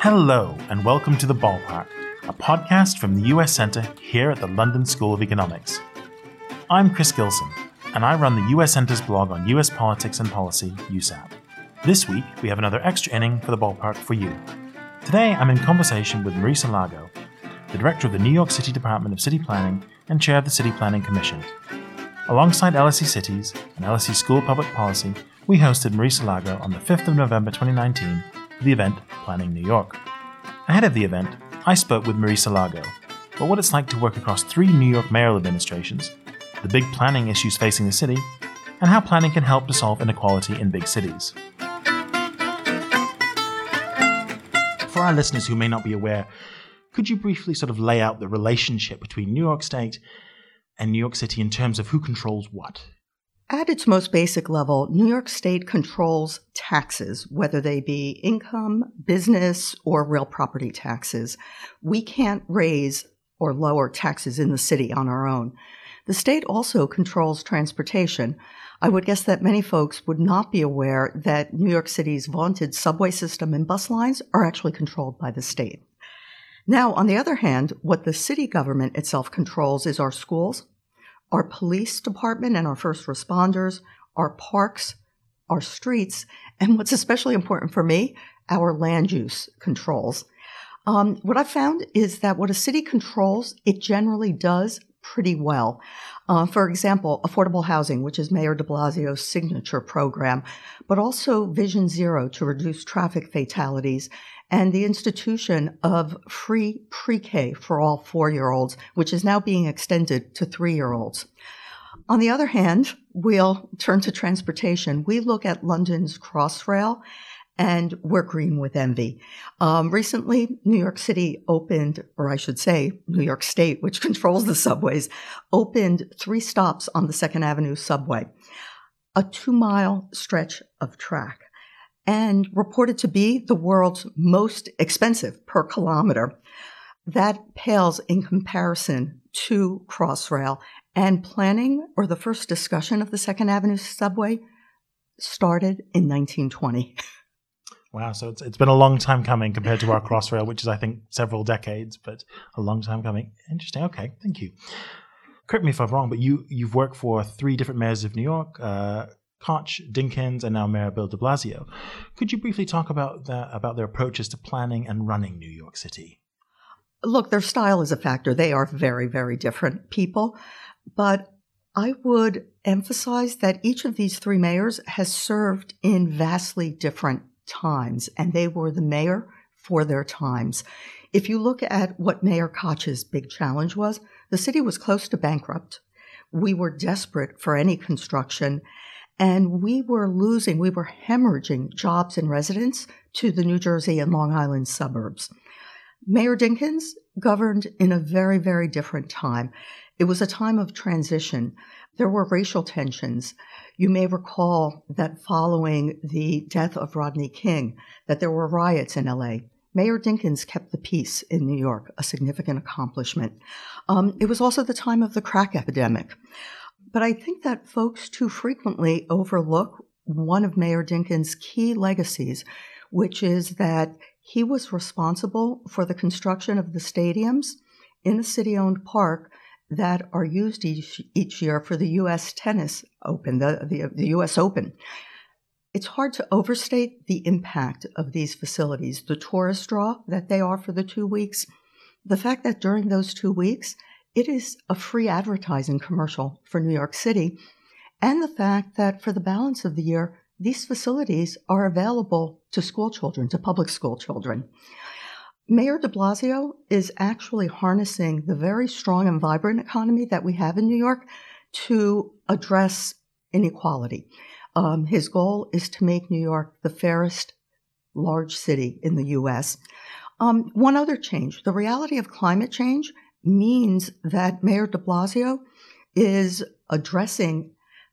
Hello, and welcome to The Ballpark, a podcast from the US Centre here at the London School of Economics. I'm Chris Gilson, and I run the US Centre's blog on US politics and policy, USAP. This week, we have another extra inning for The Ballpark for you. Today, I'm in conversation with Marisa Lago, the director of the New York City Department of City Planning and chair of the City Planning Commission. Alongside LSE Cities and LSE School of Public Policy, we hosted Marisa Lago on the 5th of November 2019 for the event Planning New York. Ahead of the event, I spoke with Marisa Lago about what it's like to work across three New York mayoral administrations, the big planning issues facing the city, and how planning can help to solve inequality in big cities. For our listeners who may not be aware, could you briefly sort of lay out the relationship between New York State and New York City in terms of who controls what? At its most basic level, New York State controls taxes, whether they be income, business, or real property taxes. We can't raise or lower taxes in the city on our own. The state also controls transportation. I would guess that many folks would not be aware that New York City's vaunted subway system and bus lines are actually controlled by the state. Now, on the other hand, what the city government itself controls is our schools, our police department and our first responders, our parks, our streets, and what's especially important for me, our land use controls. What I've found is that what a city controls, it generally does pretty well. For example, affordable housing, which is Mayor de Blasio's signature program, but also Vision Zero to reduce traffic fatalities, and the institution of free pre-K for all 4-year-olds, which is now being extended to 3-year-olds. On the other hand, we'll turn to transportation. We look at London's Crossrail, and we're green with envy. Recently, New York State, which controls the subways, opened 3 stops on the 2nd Avenue subway, a 2-mile stretch of track, and reported to be the world's most expensive per kilometer. That pales in comparison to Crossrail, and planning, or the first discussion of the 2nd Avenue subway, started in 1920. Wow, so it's been a long time coming compared to our Crossrail, which is, I think, several decades, but a long time coming. Interesting. Okay, thank you. Correct me if I'm wrong, but you've worked for 3 different mayors of New York, Koch, Dinkins, and now Mayor Bill de Blasio. Could you briefly talk about their approaches to planning and running New York City? Look, their style is a factor. They are very, very different people, but I would emphasize that each of these 3 mayors has served in vastly different times, and they were the mayor for their times. If you look at what Mayor Koch's big challenge was, the city was close to bankrupt. We were desperate for any construction, and we were hemorrhaging jobs and residents to the New Jersey and Long Island suburbs. Mayor Dinkins governed in a very, very different time. It was a time of transition. There were racial tensions. You may recall that following the death of Rodney King, that there were riots in LA. Mayor Dinkins kept the peace in New York, a significant accomplishment. It was also the time of the crack epidemic. But I think that folks too frequently overlook one of Mayor Dinkins' key legacies, which is that he was responsible for the construction of the stadiums in a city-owned park that are used each year for the U.S. Tennis Open, the U.S. Open. It's hard to overstate the impact of these facilities, the tourist draw that they are for the 2 weeks, the fact that during those 2 weeks, it is a free advertising commercial for New York City, and the fact that for the balance of the year, these facilities are available to school children, to public school children. Mayor de Blasio is actually harnessing the very strong and vibrant economy that we have in New York to address inequality. His goal is to make New York the fairest large city in the U.S. One other change, the reality of climate change means that Mayor de Blasio is addressing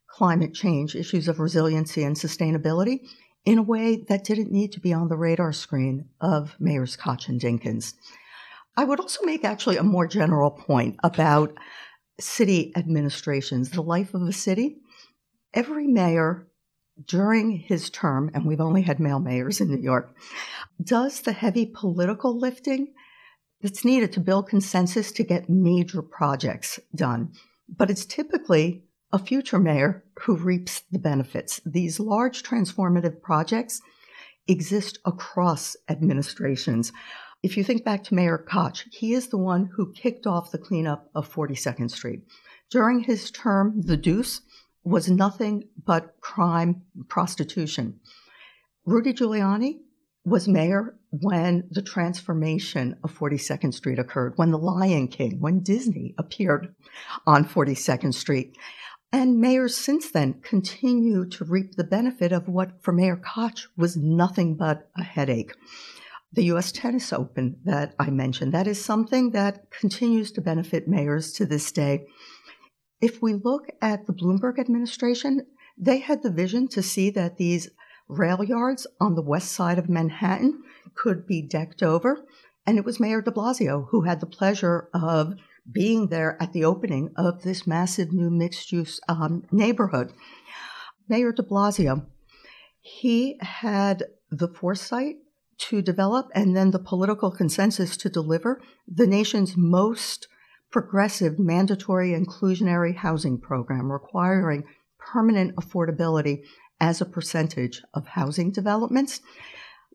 climate change, issues of resiliency and sustainability, in a way that didn't need to be on the radar screen of Mayors Koch and Dinkins. I would also make actually a more general point about city administrations, the life of a city. Every mayor during his term, and we've only had male mayors in New York, does the heavy political lifting that's needed to build consensus to get major projects done. But it's typically a future mayor who reaps the benefits. These large transformative projects exist across administrations. If you think back to Mayor Koch, he is the one who kicked off the cleanup of 42nd Street. During his term, the deuce was nothing but crime and prostitution. Rudy Giuliani was mayor when the transformation of 42nd Street occurred, when the Lion King, when Disney appeared on 42nd Street. And mayors since then continue to reap the benefit of what for Mayor Koch was nothing but a headache. The U.S. Tennis Open that I mentioned, that is something that continues to benefit mayors to this day. If we look at the Bloomberg administration, they had the vision to see that these rail yards on the west side of Manhattan could be decked over. And it was Mayor de Blasio who had the pleasure of being there at the opening of this massive new mixed-use neighborhood. Mayor de Blasio, he had the foresight to develop and then the political consensus to deliver the nation's most progressive mandatory inclusionary housing program, requiring permanent affordability as a percentage of housing developments.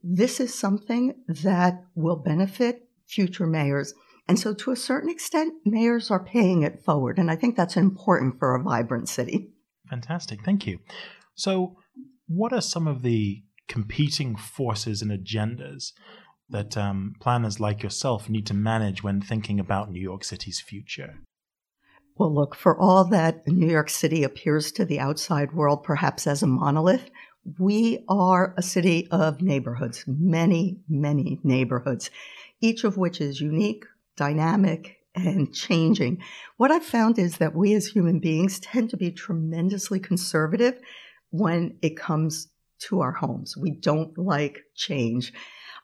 This is something that will benefit future mayors. And so to a certain extent, mayors are paying it forward. And I think that's important for a vibrant city. Fantastic. Thank you. So what are some of the competing forces and agendas that planners like yourself need to manage when thinking about New York City's future? Well, look, for all that New York City appears to the outside world perhaps as a monolith, we are a city of neighborhoods, many, many neighborhoods, each of which is unique, dynamic, and changing. What I've found is that we as human beings tend to be tremendously conservative when it comes to our homes. We don't like change.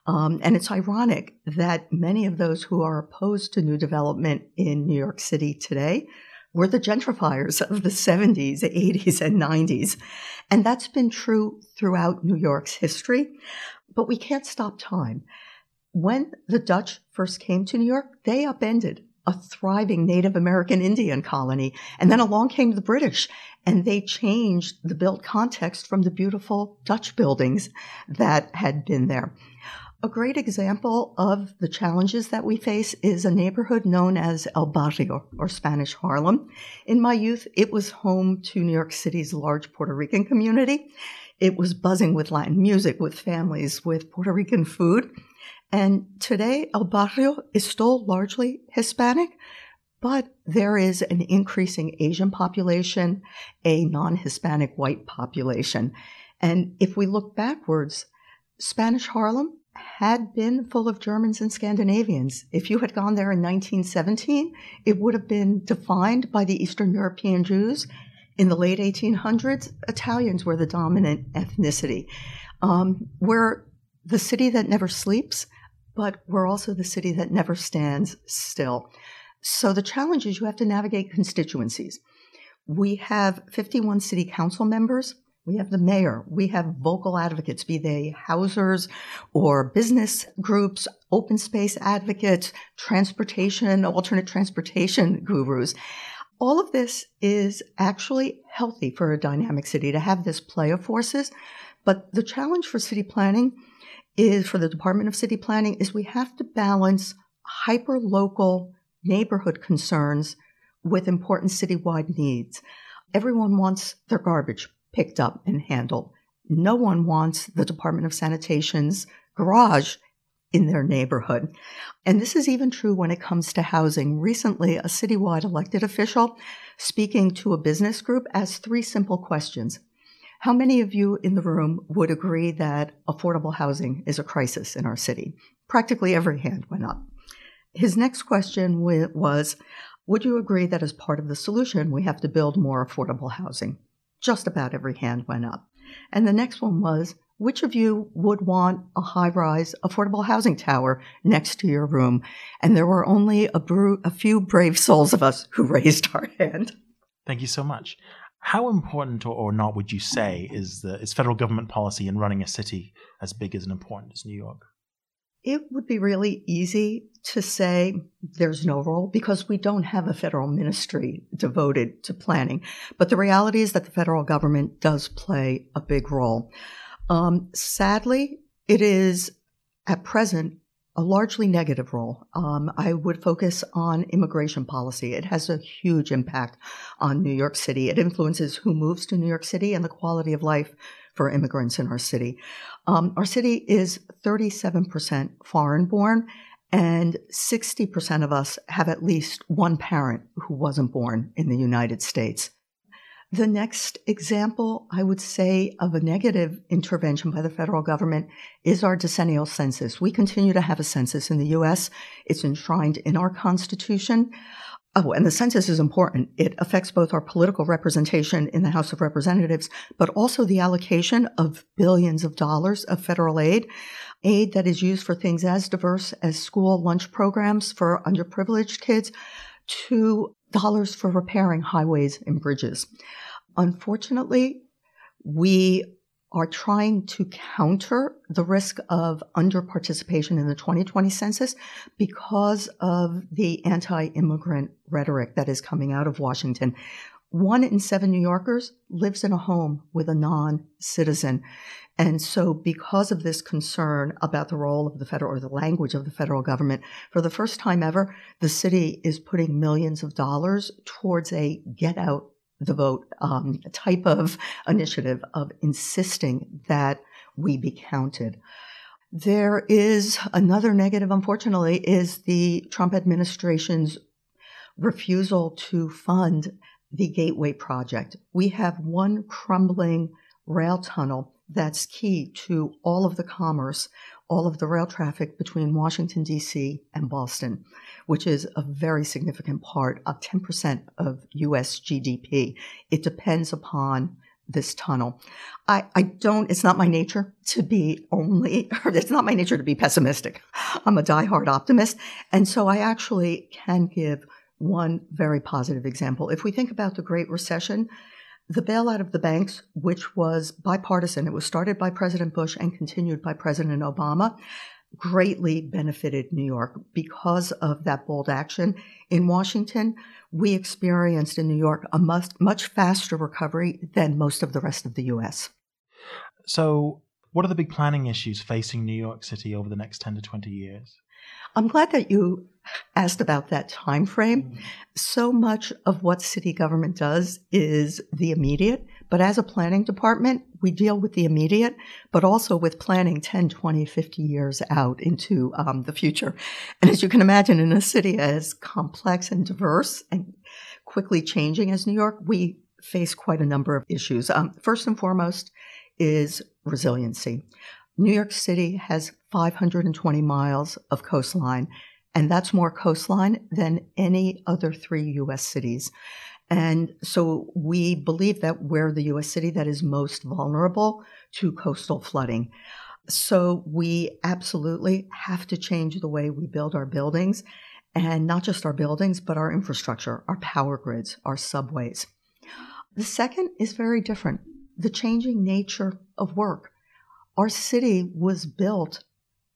And it's ironic that many of those who are opposed to new development in New York City today were the gentrifiers of the 70s, 80s, and 90s. And that's been true throughout New York's history. But we can't stop time. When the Dutch first came to New York, they upended a thriving Native American Indian colony. And then along came the British, and they changed the built context from the beautiful Dutch buildings that had been there. A great example of the challenges that we face is a neighborhood known as El Barrio, or Spanish Harlem. In my youth, it was home to New York City's large Puerto Rican community. It was buzzing with Latin music, with families, with Puerto Rican food. And today, El Barrio is still largely Hispanic, but there is an increasing Asian population, a non-Hispanic white population. And if we look backwards, Spanish Harlem had been full of Germans and Scandinavians. If you had gone there in 1917, it would have been defined by the Eastern European Jews. In the late 1800s, Italians were the dominant ethnicity. We're the city that never sleeps, but we're also the city that never stands still. So the challenge is you have to navigate constituencies. We have 51 city council members. We have the mayor, we have vocal advocates, be they housers or business groups, open space advocates, transportation, alternate transportation gurus. All of this is actually healthy for a dynamic city to have this play of forces. But the challenge for city planning is, for the Department of City Planning, is we have to balance hyper-local neighborhood concerns with important citywide needs. Everyone wants their garbage picked up and handled. No one wants the Department of Sanitation's garage in their neighborhood. And this is even true when it comes to housing. Recently, a citywide elected official speaking to a business group asked three simple questions. How many of you in the room would agree that affordable housing is a crisis in our city? Practically every hand went up. His next question was, would you agree that as part of the solution, we have to build more affordable housing? Just about every hand went up. And the next one was, Which of you would want a high-rise affordable housing tower next to your room? And there were only a few brave souls of us who raised our hand. Thank you so much. How important or not would you say is federal government policy in running a city as big as and important as New York? It would be really easy to say there's no role because we don't have a federal ministry devoted to planning. But the reality is that the federal government does play a big role. Sadly, it is at present a largely negative role. I would focus on immigration policy. It has a huge impact on New York City. It influences who moves to New York City and the quality of life for immigrants in our city. Our city is 37% foreign-born, and 60% of us have at least one parent who wasn't born in the United States. The next example, I would say, of a negative intervention by the federal government is our decennial census. We continue to have a census in the U.S. It's enshrined in our Constitution. Oh, and the census is important. It affects both our political representation in the House of Representatives, but also the allocation of billions of dollars of federal aid that is used for things as diverse as school lunch programs for underprivileged kids to dollars for repairing highways and bridges. Unfortunately, we are trying to counter the risk of underparticipation in the 2020 census because of the anti-immigrant rhetoric that is coming out of Washington. 1 in 7 New Yorkers lives in a home with a non-citizen. And so because of this concern about the role of the federal or the language of the federal government, for the first time ever, the city is putting millions of dollars towards a get out the vote type of initiative of insisting that we be counted. There is another negative, unfortunately, is the Trump administration's refusal to fund the Gateway Project. We have one crumbling rail tunnel that's key to all of the commerce, all of the rail traffic between Washington, D.C. and Boston, which is a very significant part of 10% of U.S. GDP. It depends upon this tunnel. It's not my nature to be it's not my nature to be pessimistic. I'm a diehard optimist. And so I actually can give one very positive example. If we think about the Great Recession, the bailout of the banks, which was bipartisan, it was started by President Bush and continued by President Obama, greatly benefited New York because of that bold action. In Washington, we experienced in New York a much faster recovery than most of the rest of the U.S. So what are the big planning issues facing New York City over the next 10 to 20 years? I'm glad that you asked about that time frame. So much of what city government does is the immediate, but as a planning department, we deal with the immediate, but also with planning 10, 20, 50 years out into the future. And as you can imagine, in a city as complex and diverse and quickly changing as New York, we face quite a number of issues. First and foremost is resiliency. New York City has 520 miles of coastline, and that's more coastline than any other 3 U.S. cities. And so we believe that we're the U.S. city that is most vulnerable to coastal flooding. So we absolutely have to change the way we build our buildings, and not just our buildings, but our infrastructure, our power grids, our subways. The second is very different, the changing nature of work. Our city was built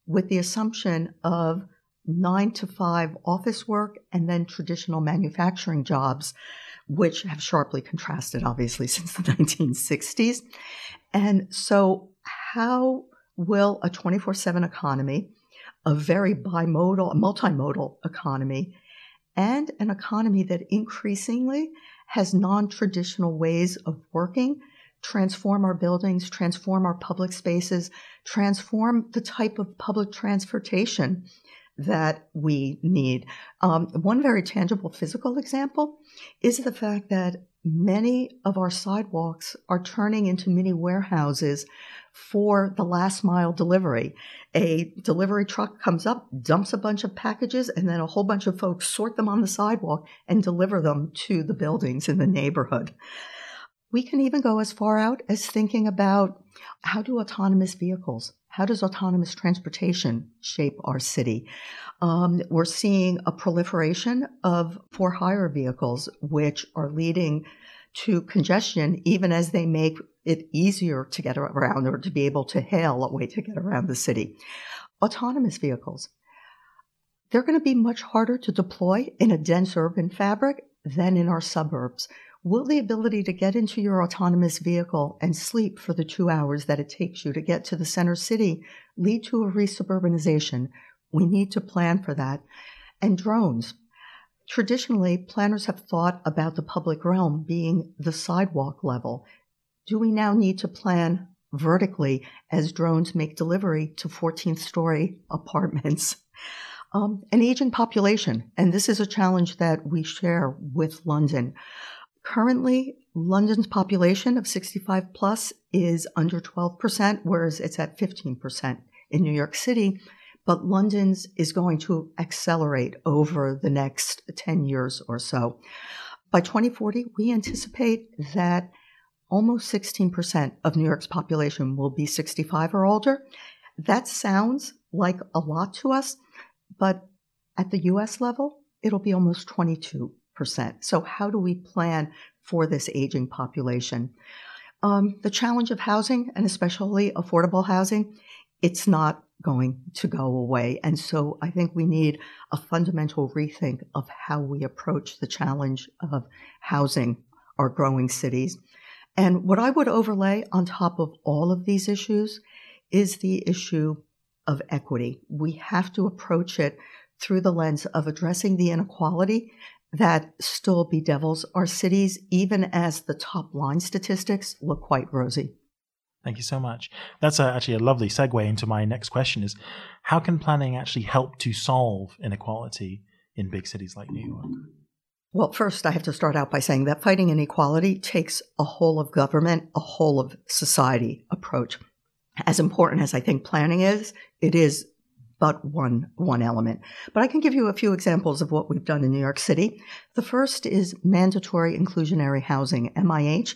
with the assumption of 9-to-5 office work and then traditional manufacturing jobs, which have sharply contrasted, obviously, since the 1960s. And so how will a 24/7 economy, a very bimodal, multimodal economy, and an economy that increasingly has non-traditional ways of working transform our buildings, transform our public spaces, transform the type of public transportation that we need? One very tangible physical example is the fact that many of our sidewalks are turning into mini warehouses for the last mile delivery. A delivery truck comes up, dumps a bunch of packages, and then a whole bunch of folks sort them on the sidewalk and deliver them to the buildings in the neighborhood. We can even go as far out as thinking about how do autonomous vehicles, how does autonomous transportation shape our city? We're seeing a proliferation of for-hire vehicles, which are leading to congestion, even as they make it easier to get around or to be able to hail a way to get around the city. Autonomous vehicles, they're going to be much harder to deploy in a dense urban fabric than in our suburbs. Will the ability to get into your autonomous vehicle and sleep for the 2 hours that it takes you to get to the center city lead to a resuburbanization? We need to plan for that. And drones. Traditionally, planners have thought about the public realm being the sidewalk level. Do we now need to plan vertically as drones make delivery to 14th-story apartments? An aging population, and this is a challenge that we share with London. Currently, London's population of 65 plus is under 12%, whereas it's at 15% in New York City. But London's is going to accelerate over the next 10 years or so. By 2040, we anticipate that almost 16% of New York's population will be 65 or older. That sounds like a lot to us, but at the U.S. level, it'll be almost 22%. So how do we plan for this aging population? The challenge of housing, and especially affordable housing, it's not going to go away. And so I think we need a fundamental rethink of how we approach the challenge of housing our growing cities. And what I would overlay on top of all of these issues is the issue of equity. We have to approach it through the lens of addressing the inequality that still bedevils our cities, even as the top line statistics look quite rosy. Thank you so much. That's actually a lovely segue into my next question is, how can planning actually help to solve inequality in big cities like New York? Well, first, I have to start out by saying that fighting inequality takes a whole of government, a whole of society approach. As important as I think planning is, it is but one element. But I can give you a few examples of what we've done in New York City. The first is mandatory inclusionary housing, MIH.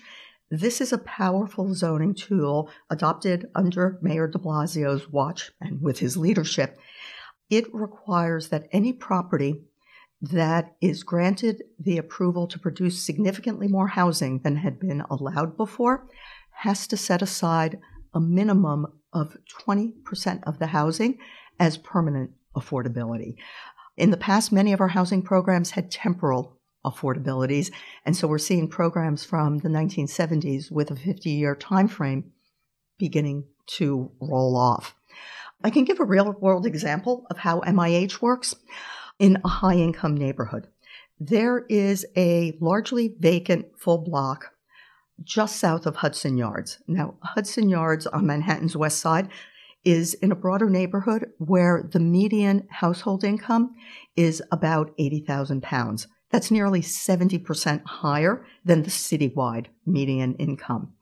This is a powerful zoning tool adopted under Mayor de Blasio's watch and with his leadership. It requires that any property that is granted the approval to produce significantly more housing than had been allowed before has to set aside a minimum of 20% of the housing as permanent affordability. In the past, many of our housing programs had temporal affordabilities. And so we're seeing programs from the 1970s with a 50-year time frame beginning to roll off. I can give a real-world example of how MIH works in a high-income neighborhood. There is a largely vacant full block just south of Hudson Yards. Now, Hudson Yards on Manhattan's west side is in a broader neighborhood where the median household income is about 80,000 pounds. That's nearly 70% higher than the citywide median income.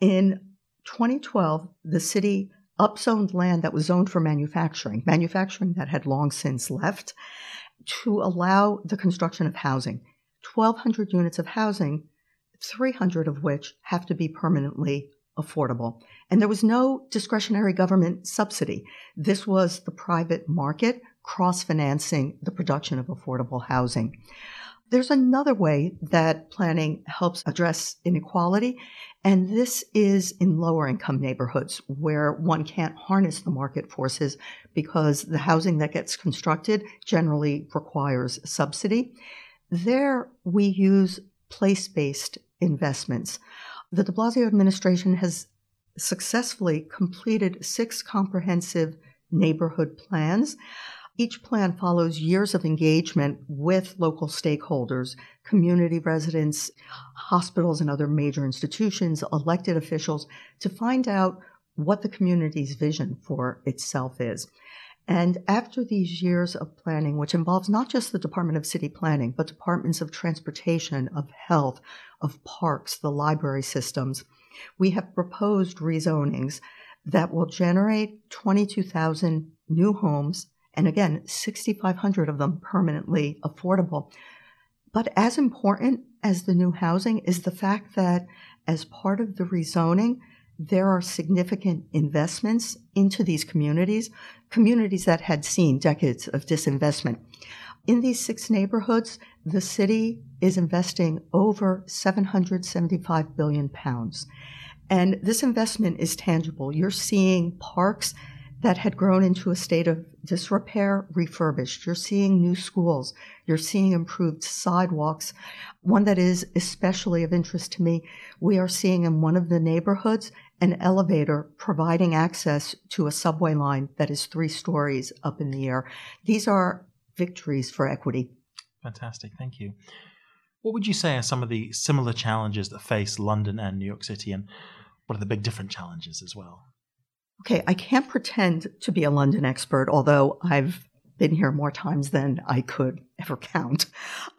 In 2012, the city upzoned land that was zoned for manufacturing that had long since left, to allow the construction of housing. 1,200 units of housing, 300 of which have to be permanently affordable. And there was no discretionary government subsidy. This was the private market cross-financing the production of affordable housing. There's another way that planning helps address inequality, and this is in lower-income neighborhoods where one can't harness the market forces because the housing that gets constructed generally requires subsidy. There we use place-based investments. The de Blasio administration has successfully completed 6 comprehensive neighborhood plans. Each plan follows years of engagement with local stakeholders, community residents, hospitals and other major institutions, elected officials, to find out what the community's vision for itself is. And after these years of planning, which involves not just the Department of City Planning, but departments of transportation, of health, of parks, the library systems, we have proposed rezonings that will generate 22,000 new homes, and again, 6,500 of them permanently affordable. But as important as the new housing is the fact that as part of the rezoning, there are significant investments into these communities, communities that had seen decades of disinvestment. In these six neighborhoods, the city is investing over 775 billion pounds. And this investment is tangible. You're seeing parks that had grown into a state of disrepair refurbished. You're seeing new schools. You're seeing improved sidewalks. One that is especially of interest to me, we are seeing in one of the neighborhoods an elevator providing access to a subway line that is 3 stories up in the air. These are victories for equity. Fantastic. Thank you. What would you say are some of the similar challenges that face London and New York City, and what are the big different challenges as well? Okay, I can't pretend to be a London expert, although I've been here more times than I could ever count.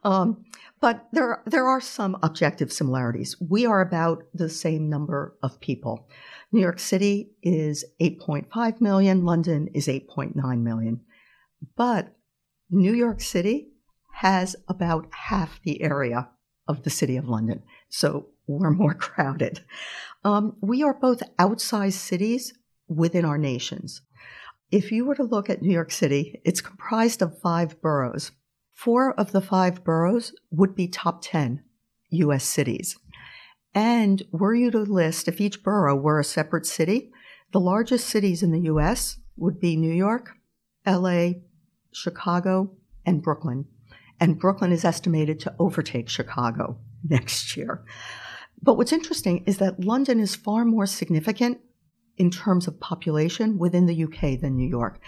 But there are some objective similarities. We are about the same number of people. New York City is 8.5 million. London is 8.9 million. But New York City has about half the area of the City of London. So we're more crowded. We are both outsized cities within our nations. If you were to look at New York City, it's comprised of 5 boroughs. 4 of the 5 boroughs would be top 10 U.S. cities. And were you to list, if each borough were a separate city, the largest cities in the U.S. would be New York, L.A., Chicago, and Brooklyn. And Brooklyn is estimated to overtake Chicago next year. But what's interesting is that London is far more significant in terms of population within the UK than New York.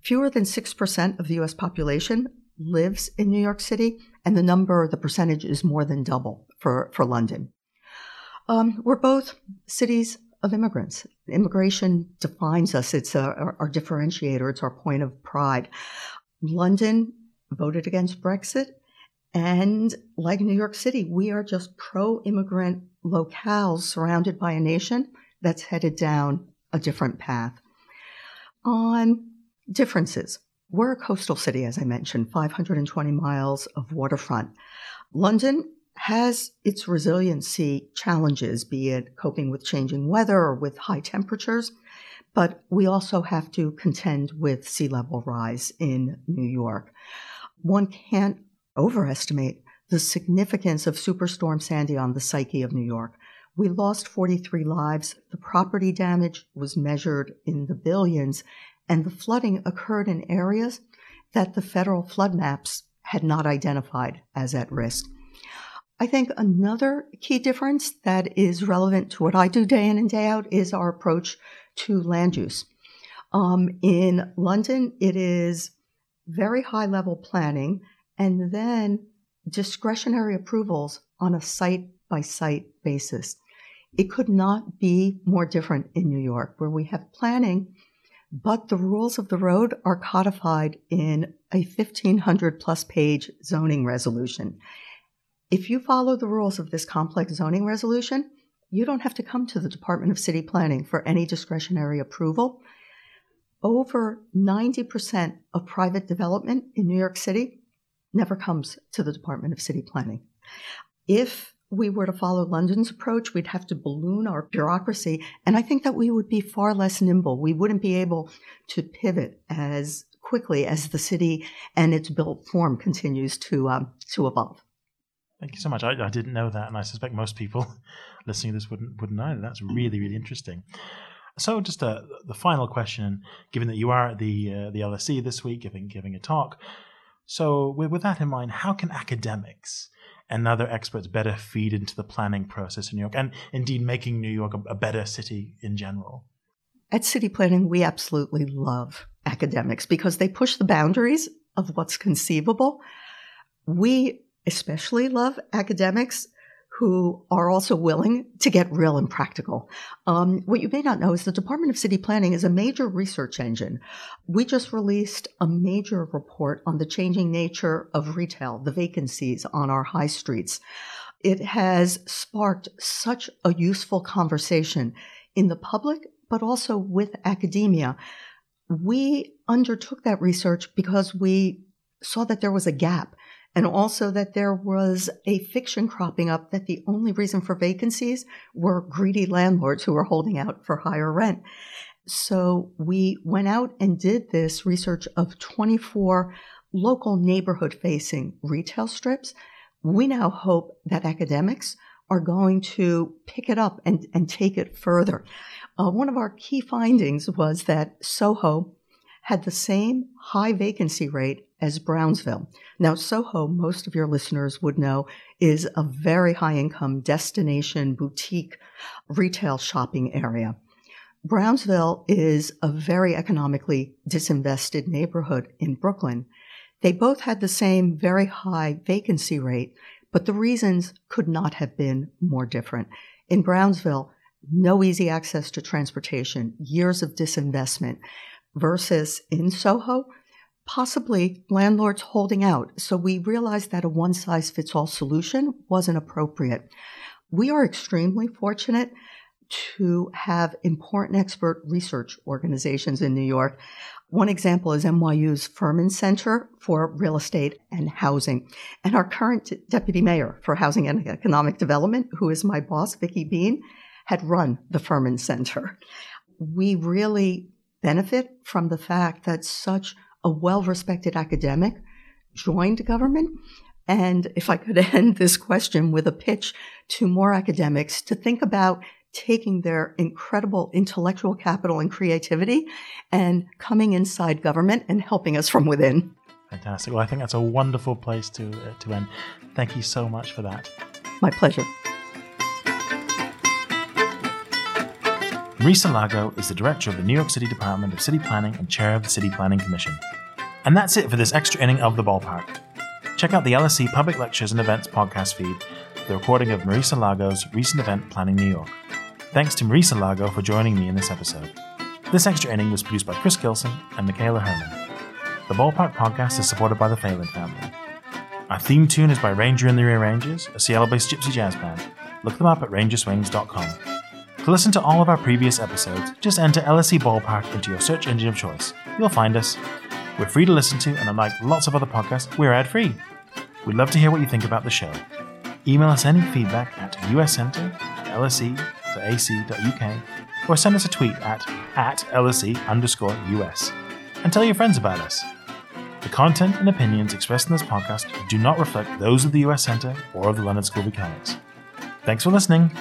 Fewer than 6% of the US population lives in New York City, and the number, the percentage is more than double for London. We're both cities of immigrants. Immigration defines us. It's our differentiator. It's our point of pride. London voted against Brexit, and like New York City, we are just pro-immigrant locales surrounded by a nation that's headed down a different path. On differences, we're a coastal city, as I mentioned, 520 miles of waterfront. London has its resiliency challenges, be it coping with changing weather or with high temperatures, but we also have to contend with sea level rise in New York. One can't overestimate the significance of Superstorm Sandy on the psyche of New York. We lost 43 lives, the property damage was measured in the billions, and the flooding occurred in areas that the federal flood maps had not identified as at risk. I think another key difference that is relevant to what I do day in and day out is our approach to land use. In London, it is very high-level planning and then discretionary approvals on a site-by-site basis. It could not be more different in New York, where we have planning, but the rules of the road are codified in a 1,500-plus page zoning resolution. If you follow the rules of this complex zoning resolution, you don't have to come to the Department of City Planning for any discretionary approval. Over 90% of private development in New York City never comes to the Department of City Planning. If we were to follow London's approach, we'd have to balloon our bureaucracy, and I think that we would be far less nimble. We wouldn't be able to pivot as quickly as the city and its built form continues to evolve. Thank you so much. I didn't know that, and I suspect most people listening to this wouldn't either. That's really, really interesting. So just the final question, given that you are at the LSE this week giving a talk, so with that in mind, how can academics and other experts better feed into the planning process in New York, and indeed making New York a better city in general? At City Planning, we absolutely love academics because they push the boundaries of what's conceivable. We especially love academics who are also willing to get real and practical. What you may not know is the Department of City Planning is a major research engine. We just released a major report on the changing nature of retail, the vacancies on our high streets. It has sparked such a useful conversation in the public, but also with academia. We undertook that research because we saw that there was a gap and also that there was a fiction cropping up that the only reason for vacancies were greedy landlords who were holding out for higher rent. So we went out and did this research of 24 local neighborhood-facing retail strips. We now hope that academics are going to pick it up and take it further. One of our key findings was that Soho had the same high vacancy rate as Brownsville. Now, Soho, most of your listeners would know, is a very high-income destination boutique retail shopping area. Brownsville is a very economically disinvested neighborhood in Brooklyn. They both had the same very high vacancy rate, but the reasons could not have been more different. In Brownsville, no easy access to transportation, years of disinvestment, versus in Soho, possibly landlords holding out. So we realized that a one-size-fits-all solution wasn't appropriate. We are extremely fortunate to have important expert research organizations in New York. One example is NYU's Furman Center for Real Estate and Housing. And our current deputy mayor for housing and economic development, who is my boss, Vicky Bean, had run the Furman Center. We really benefit from the fact that such a well-respected academic joined government. And if I could end this question with a pitch to more academics to think about taking their incredible intellectual capital and creativity and coming inside government and helping us from within. Fantastic. Well, I think that's a wonderful place to end. Thank you so much for that. My pleasure. Marisa Lago is the director of the New York City Department of City Planning and chair of the City Planning Commission. And that's it for this extra inning of The Ballpark. Check out the LSE Public Lectures and Events podcast feed for the recording of Marisa Lago's recent event, Planning New York. Thanks to Marisa Lago for joining me in this episode. This extra inning was produced by Chris Gilson and Michaela Herman. The Ballpark podcast is supported by the Phelan family. Our theme tune is by Ranger and the Rearrangers, a Seattle-based gypsy jazz band. Look them up at rangerswings.com. To listen to all of our previous episodes, just enter LSE Ballpark into your search engine of choice. You'll find us. We're free to listen to, and unlike lots of other podcasts, we're ad-free. We'd love to hear what you think about the show. Email us any feedback at uscentre@lse.ac.uk or send us a tweet at @LSE_US and tell your friends about us. The content and opinions expressed in this podcast do not reflect those of the US Centre or of the London School of Economics. Thanks for listening.